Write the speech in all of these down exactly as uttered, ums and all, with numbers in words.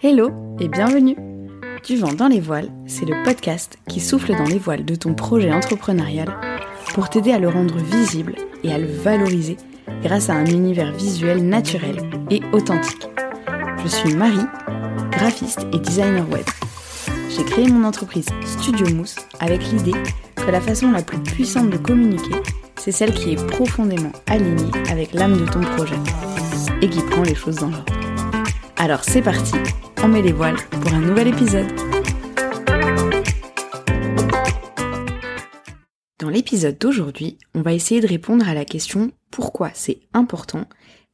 Hello et bienvenue. Du vent dans les voiles, c'est le podcast qui souffle dans les voiles de ton projet entrepreneurial pour t'aider à le rendre visible et à le valoriser grâce à un univers visuel naturel et authentique. Je suis Marie, graphiste et designer web. J'ai créé mon entreprise Studio Mousse avec l'idée que la façon la plus puissante de communiquer, c'est celle qui est profondément alignée avec l'âme de ton projet et qui prend les choses dans l'ordre. Alors c'est parti, on met les voiles pour un nouvel épisode. Dans l'épisode d'aujourd'hui, on va essayer de répondre à la question pourquoi c'est important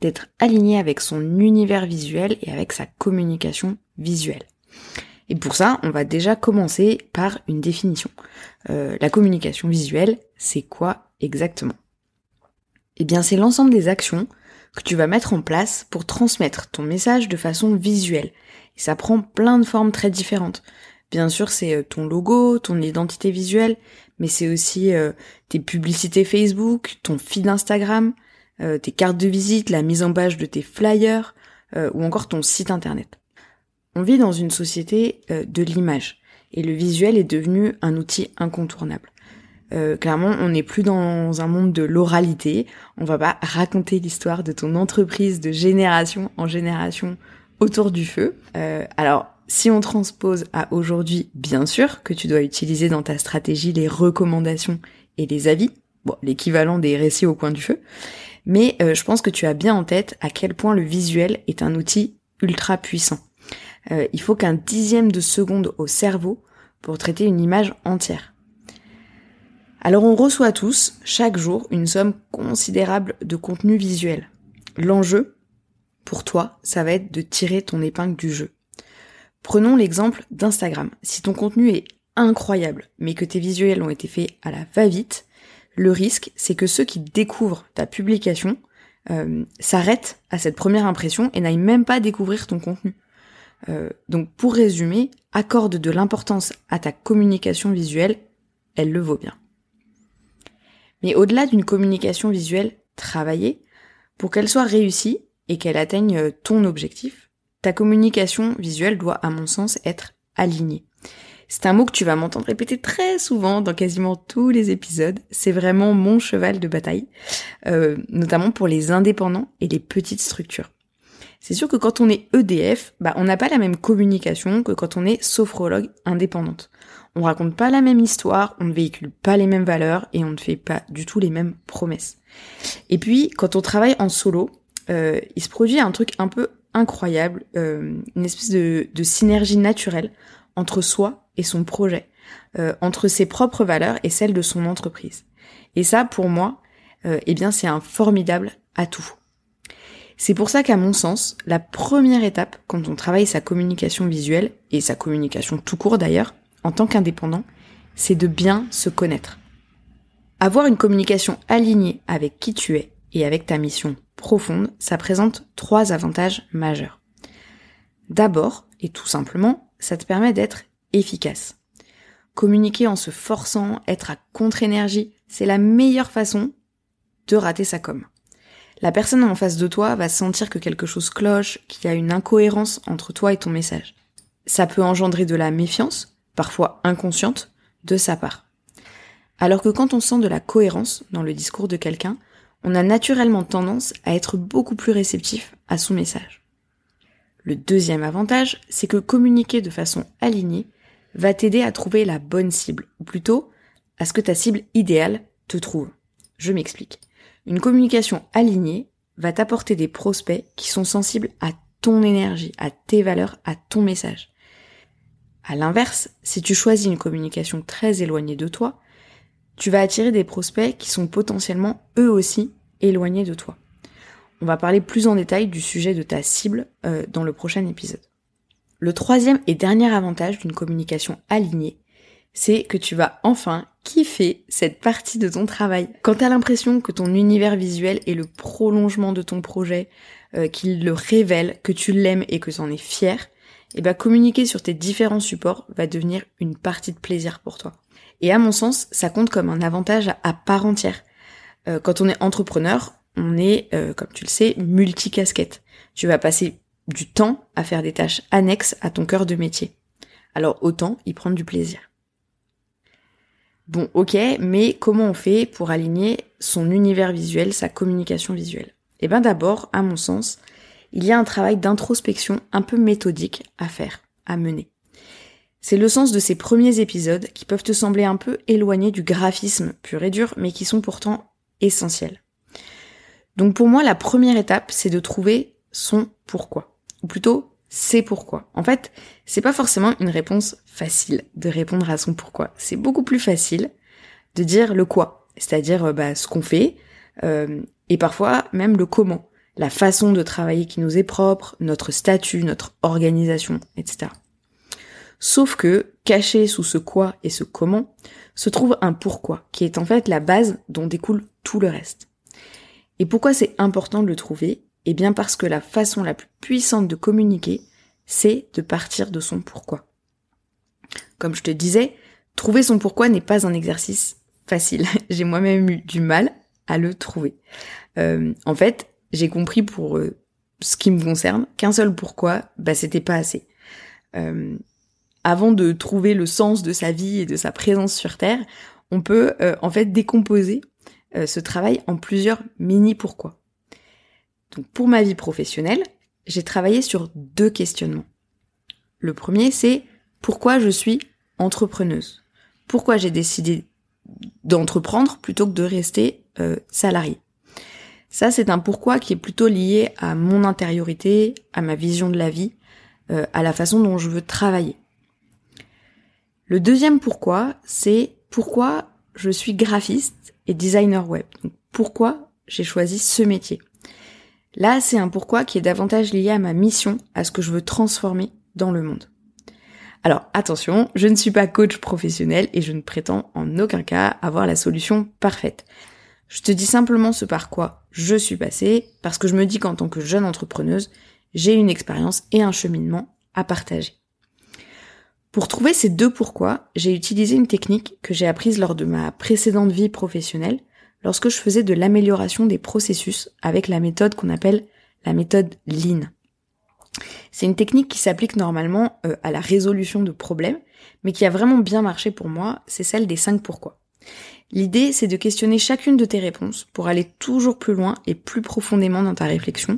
d'être aligné avec son univers visuel et avec sa communication visuelle. Et pour ça, on va déjà commencer par une définition. Euh, la communication visuelle, c'est quoi exactement ? Eh bien, c'est l'ensemble des actions que tu vas mettre en place pour transmettre ton message de façon visuelle. Et ça prend plein de formes très différentes. Bien sûr, c'est ton logo, ton identité visuelle, mais c'est aussi euh, tes publicités Facebook, ton feed Instagram, euh, tes cartes de visite, la mise en page de tes flyers, euh, ou encore ton site internet. On vit dans une société euh, de l'image, et le visuel est devenu un outil incontournable. Euh, clairement, on n'est plus dans un monde de l'oralité, on va pas raconter l'histoire de ton entreprise de génération en génération autour du feu. Euh, alors, si on transpose à aujourd'hui, bien sûr que tu dois utiliser dans ta stratégie les recommandations et les avis, bon, l'équivalent des récits au coin du feu, mais euh, je pense que tu as bien en tête à quel point le visuel est un outil ultra puissant. Euh, il faut qu'un dixième de seconde au cerveau pour traiter une image entière. Alors on reçoit tous, chaque jour, une somme considérable de contenu visuel. L'enjeu, pour toi, ça va être de tirer ton épingle du jeu. Prenons l'exemple d'Instagram. Si ton contenu est incroyable, mais que tes visuels ont été faits à la va-vite, le risque, c'est que ceux qui découvrent ta publication euh, s'arrêtent à cette première impression et n'aillent même pas découvrir ton contenu. Euh, donc pour résumer, accorde de l'importance à ta communication visuelle, elle le vaut bien. Mais au-delà d'une communication visuelle travaillée, pour qu'elle soit réussie et qu'elle atteigne ton objectif, ta communication visuelle doit, à mon sens, être alignée. C'est un mot que tu vas m'entendre répéter très souvent dans quasiment tous les épisodes. C'est vraiment mon cheval de bataille, euh, notamment pour les indépendants et les petites structures. C'est sûr que quand on est E D F, bah on n'a pas la même communication que quand on est sophrologue indépendante. On raconte pas la même histoire, on ne véhicule pas les mêmes valeurs et on ne fait pas du tout les mêmes promesses. Et puis, quand on travaille en solo, euh, il se produit un truc un peu incroyable, euh, une espèce de, de synergie naturelle entre soi et son projet, euh, entre ses propres valeurs et celles de son entreprise. Et ça, pour moi, euh, eh bien, c'est un formidable atout. C'est pour ça qu'à mon sens, la première étape quand on travaille sa communication visuelle, et sa communication tout court d'ailleurs, en tant qu'indépendant, c'est de bien se connaître. Avoir une communication alignée avec qui tu es et avec ta mission profonde, ça présente trois avantages majeurs. D'abord, et tout simplement, ça te permet d'être efficace. Communiquer en se forçant, être à contre-énergie, c'est la meilleure façon de rater sa com. La personne en face de toi va sentir que quelque chose cloche, qu'il y a une incohérence entre toi et ton message. Ça peut engendrer de la méfiance, parfois inconsciente, de sa part. Alors que quand on sent de la cohérence dans le discours de quelqu'un, on a naturellement tendance à être beaucoup plus réceptif à son message. Le deuxième avantage, c'est que communiquer de façon alignée va t'aider à trouver la bonne cible, ou plutôt à ce que ta cible idéale te trouve. Je m'explique. Une communication alignée va t'apporter des prospects qui sont sensibles à ton énergie, à tes valeurs, à ton message. À l'inverse, si tu choisis une communication très éloignée de toi, tu vas attirer des prospects qui sont potentiellement eux aussi éloignés de toi. On va parler plus en détail du sujet de ta cible euh, dans le prochain épisode. Le troisième et dernier avantage d'une communication alignée, c'est que tu vas enfin kiffer cette partie de ton travail. Quand t'as l'impression que ton univers visuel est le prolongement de ton projet, euh, qu'il le révèle, que tu l'aimes et que t'en es fier, et bah communiquer sur tes différents supports va devenir une partie de plaisir pour toi. Et à mon sens, ça compte comme un avantage à part entière. Euh, quand on est entrepreneur, on est, euh, comme tu le sais, multicasquette. Tu vas passer du temps à faire des tâches annexes à ton cœur de métier. Alors autant y prendre du plaisir. Bon, ok, mais comment on fait pour aligner son univers visuel, sa communication visuelle? Eh bien d'abord, à mon sens, il y a un travail d'introspection un peu méthodique à faire, à mener. C'est le sens de ces premiers épisodes qui peuvent te sembler un peu éloignés du graphisme pur et dur, mais qui sont pourtant essentiels. Donc pour moi, la première étape, c'est de trouver son pourquoi. Ou plutôt, c'est pourquoi. En fait, c'est pas forcément une réponse facile de répondre à son pourquoi. C'est beaucoup plus facile de dire le quoi, c'est-à-dire bah, ce qu'on fait, euh, et parfois même le comment, la façon de travailler qui nous est propre, notre statut, notre organisation, et cetera. Sauf que, caché sous ce quoi et ce comment, se trouve un pourquoi, qui est en fait la base dont découle tout le reste. Et pourquoi c'est important de le trouver ? Eh bien parce que la façon la plus puissante de communiquer, c'est de partir de son pourquoi. Comme je te disais, trouver son pourquoi n'est pas un exercice facile. J'ai moi-même eu du mal à le trouver. Euh, en fait, j'ai compris pour euh, ce qui me concerne qu'un seul pourquoi, bah c'était pas assez. Euh, avant de trouver le sens de sa vie et de sa présence sur Terre, on peut euh, en fait décomposer euh, ce travail en plusieurs mini-pourquoi. Donc pour ma vie professionnelle, j'ai travaillé sur deux questionnements. Le premier, c'est pourquoi je suis entrepreneuse. Pourquoi j'ai décidé d'entreprendre plutôt que de rester euh, salariée. Ça, c'est un pourquoi qui est plutôt lié à mon intériorité, à ma vision de la vie, euh, à la façon dont je veux travailler. Le deuxième pourquoi, c'est pourquoi je suis graphiste et designer web. Donc pourquoi j'ai choisi ce métier. Là, c'est un pourquoi qui est davantage lié à ma mission, à ce que je veux transformer dans le monde. Alors, attention, je ne suis pas coach professionnel et je ne prétends en aucun cas avoir la solution parfaite. Je te dis simplement ce par quoi je suis passée, parce que je me dis qu'en tant que jeune entrepreneuse, j'ai une expérience et un cheminement à partager. Pour trouver ces deux pourquoi, j'ai utilisé une technique que j'ai apprise lors de ma précédente vie professionnelle, lorsque je faisais de l'amélioration des processus avec la méthode qu'on appelle la méthode Lean. C'est une technique qui s'applique normalement euh, à la résolution de problèmes, mais qui a vraiment bien marché pour moi, c'est celle des cinq pourquoi. L'idée, c'est de questionner chacune de tes réponses pour aller toujours plus loin et plus profondément dans ta réflexion,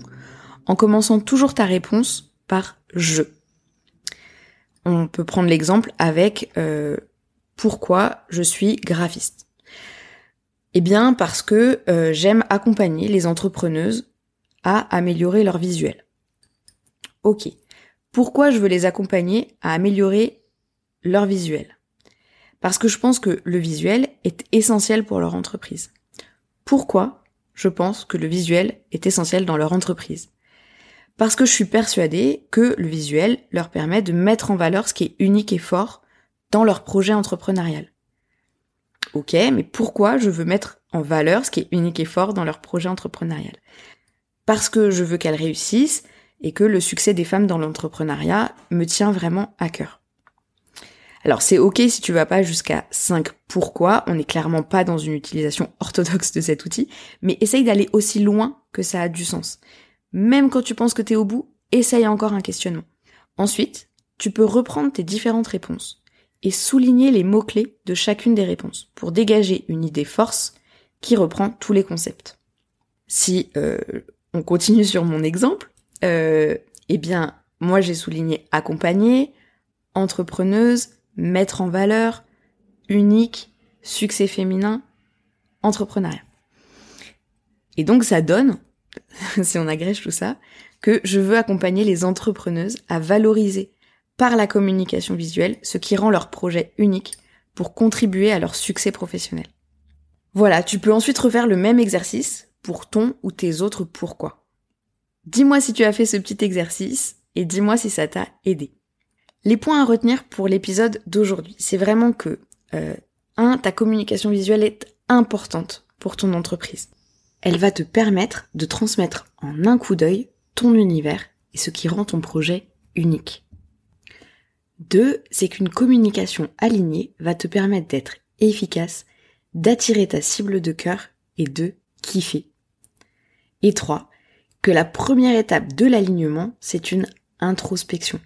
en commençant toujours ta réponse par « je ». On peut prendre l'exemple avec euh, « pourquoi je suis graphiste ». Eh bien parce que euh, j'aime accompagner les entrepreneuses à améliorer leur visuel. Ok, pourquoi je veux les accompagner à améliorer leur visuel ? Parce que je pense que le visuel est essentiel pour leur entreprise. Pourquoi je pense que le visuel est essentiel dans leur entreprise ? Parce que je suis persuadée que le visuel leur permet de mettre en valeur ce qui est unique et fort dans leur projet entrepreneurial. Ok, mais pourquoi je veux mettre en valeur ce qui est unique et fort dans leur projet entrepreneurial ? Parce que je veux qu'elles réussissent et que le succès des femmes dans l'entrepreneuriat me tient vraiment à cœur. Alors c'est ok si tu vas pas jusqu'à cinq pourquoi, on n'est clairement pas dans une utilisation orthodoxe de cet outil, mais essaye d'aller aussi loin que ça a du sens. Même quand tu penses que t'es au bout, essaye encore un questionnement. Ensuite, tu peux reprendre tes différentes réponses et souligner les mots-clés de chacune des réponses pour dégager une idée force qui reprend tous les concepts. Si euh, on continue sur mon exemple, euh, eh bien, moi j'ai souligné accompagner, entrepreneuse, mettre en valeur, unique, succès féminin, entrepreneuriat. Et donc ça donne, si on agrège tout ça, que je veux accompagner les entrepreneuses à valoriser par la communication visuelle, ce qui rend leur projet unique pour contribuer à leur succès professionnel. Voilà, tu peux ensuite refaire le même exercice pour ton ou tes autres pourquoi. Dis-moi si tu as fait ce petit exercice et dis-moi si ça t'a aidé. Les points à retenir pour l'épisode d'aujourd'hui, c'est vraiment que euh, un, ta communication visuelle est importante pour ton entreprise. Elle va te permettre de transmettre en un coup d'œil ton univers et ce qui rend ton projet unique. Deux, c'est qu'une communication alignée va te permettre d'être efficace, d'attirer ta cible de cœur et de kiffer. Et trois, que la première étape de l'alignement, c'est une introspection.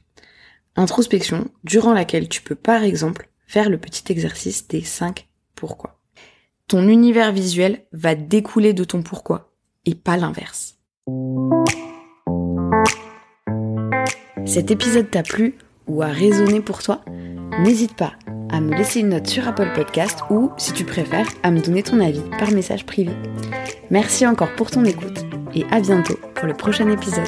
Introspection durant laquelle tu peux par exemple faire le petit exercice des cinq pourquoi. Ton univers visuel va découler de ton pourquoi et pas l'inverse. Cet épisode t'a plu ou a résonné pour toi? N'hésite pas à me laisser une note sur Apple Podcast ou, si tu préfères, à me donner ton avis par message privé. Merci encore pour ton écoute et à bientôt pour le prochain épisode.